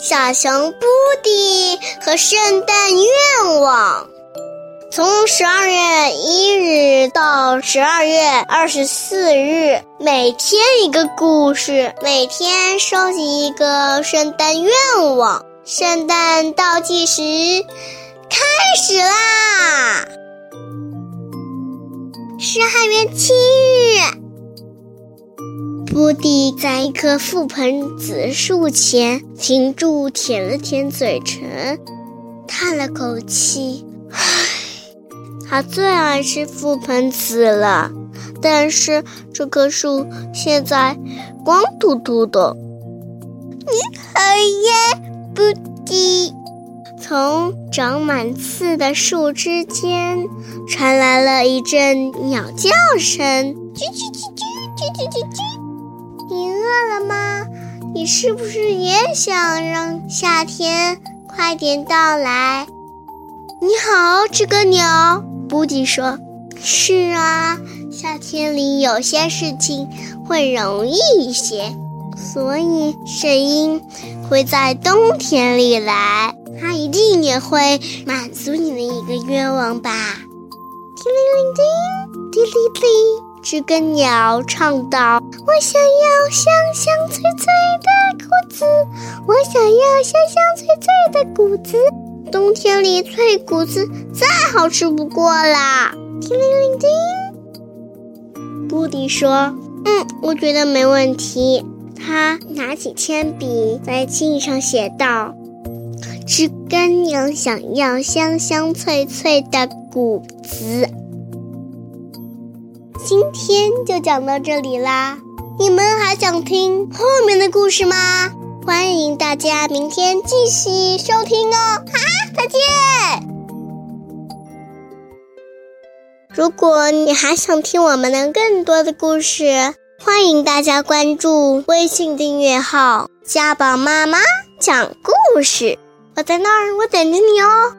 小熊布丁和圣诞愿望。从12月1日到12月24日，每天一个故事，每天收集一个圣诞愿望。圣诞倒计时开始啦！12月7日，布丁在一棵覆盆子树前停住，舔了舔嘴唇，叹了口气，唉，他最爱吃覆盆子了，但是这棵树现在光秃秃的。你好呀，布丁。从长满刺的树枝间传来了一阵鸟叫声，啾啾啾啾啾啾啾啾。你饿了吗？你是不是也想让夏天快点到来？你好，这个鸟。布丁说，是啊，夏天里有些事情会容易一些，所以声音会在冬天里来，它一定也会满足你的一个愿望吧。叮铃铃叮，叮铃铃，这个鸟唱道，我想要香香脆脆的谷子，我想要香香脆脆的谷子，冬天里脆谷子再好吃不过啦。叮铃铃叮，布丁说，我觉得没问题。他拿起铅笔在信上写道，这根鸟想要香香脆脆的谷子。今天就讲到这里啦，你们还想听后面的故事吗？欢迎大家明天继续收听哦，再见。如果你还想听我们的更多的故事，欢迎大家关注微信订阅号家宝妈妈讲故事，我在那儿，我等着你哦。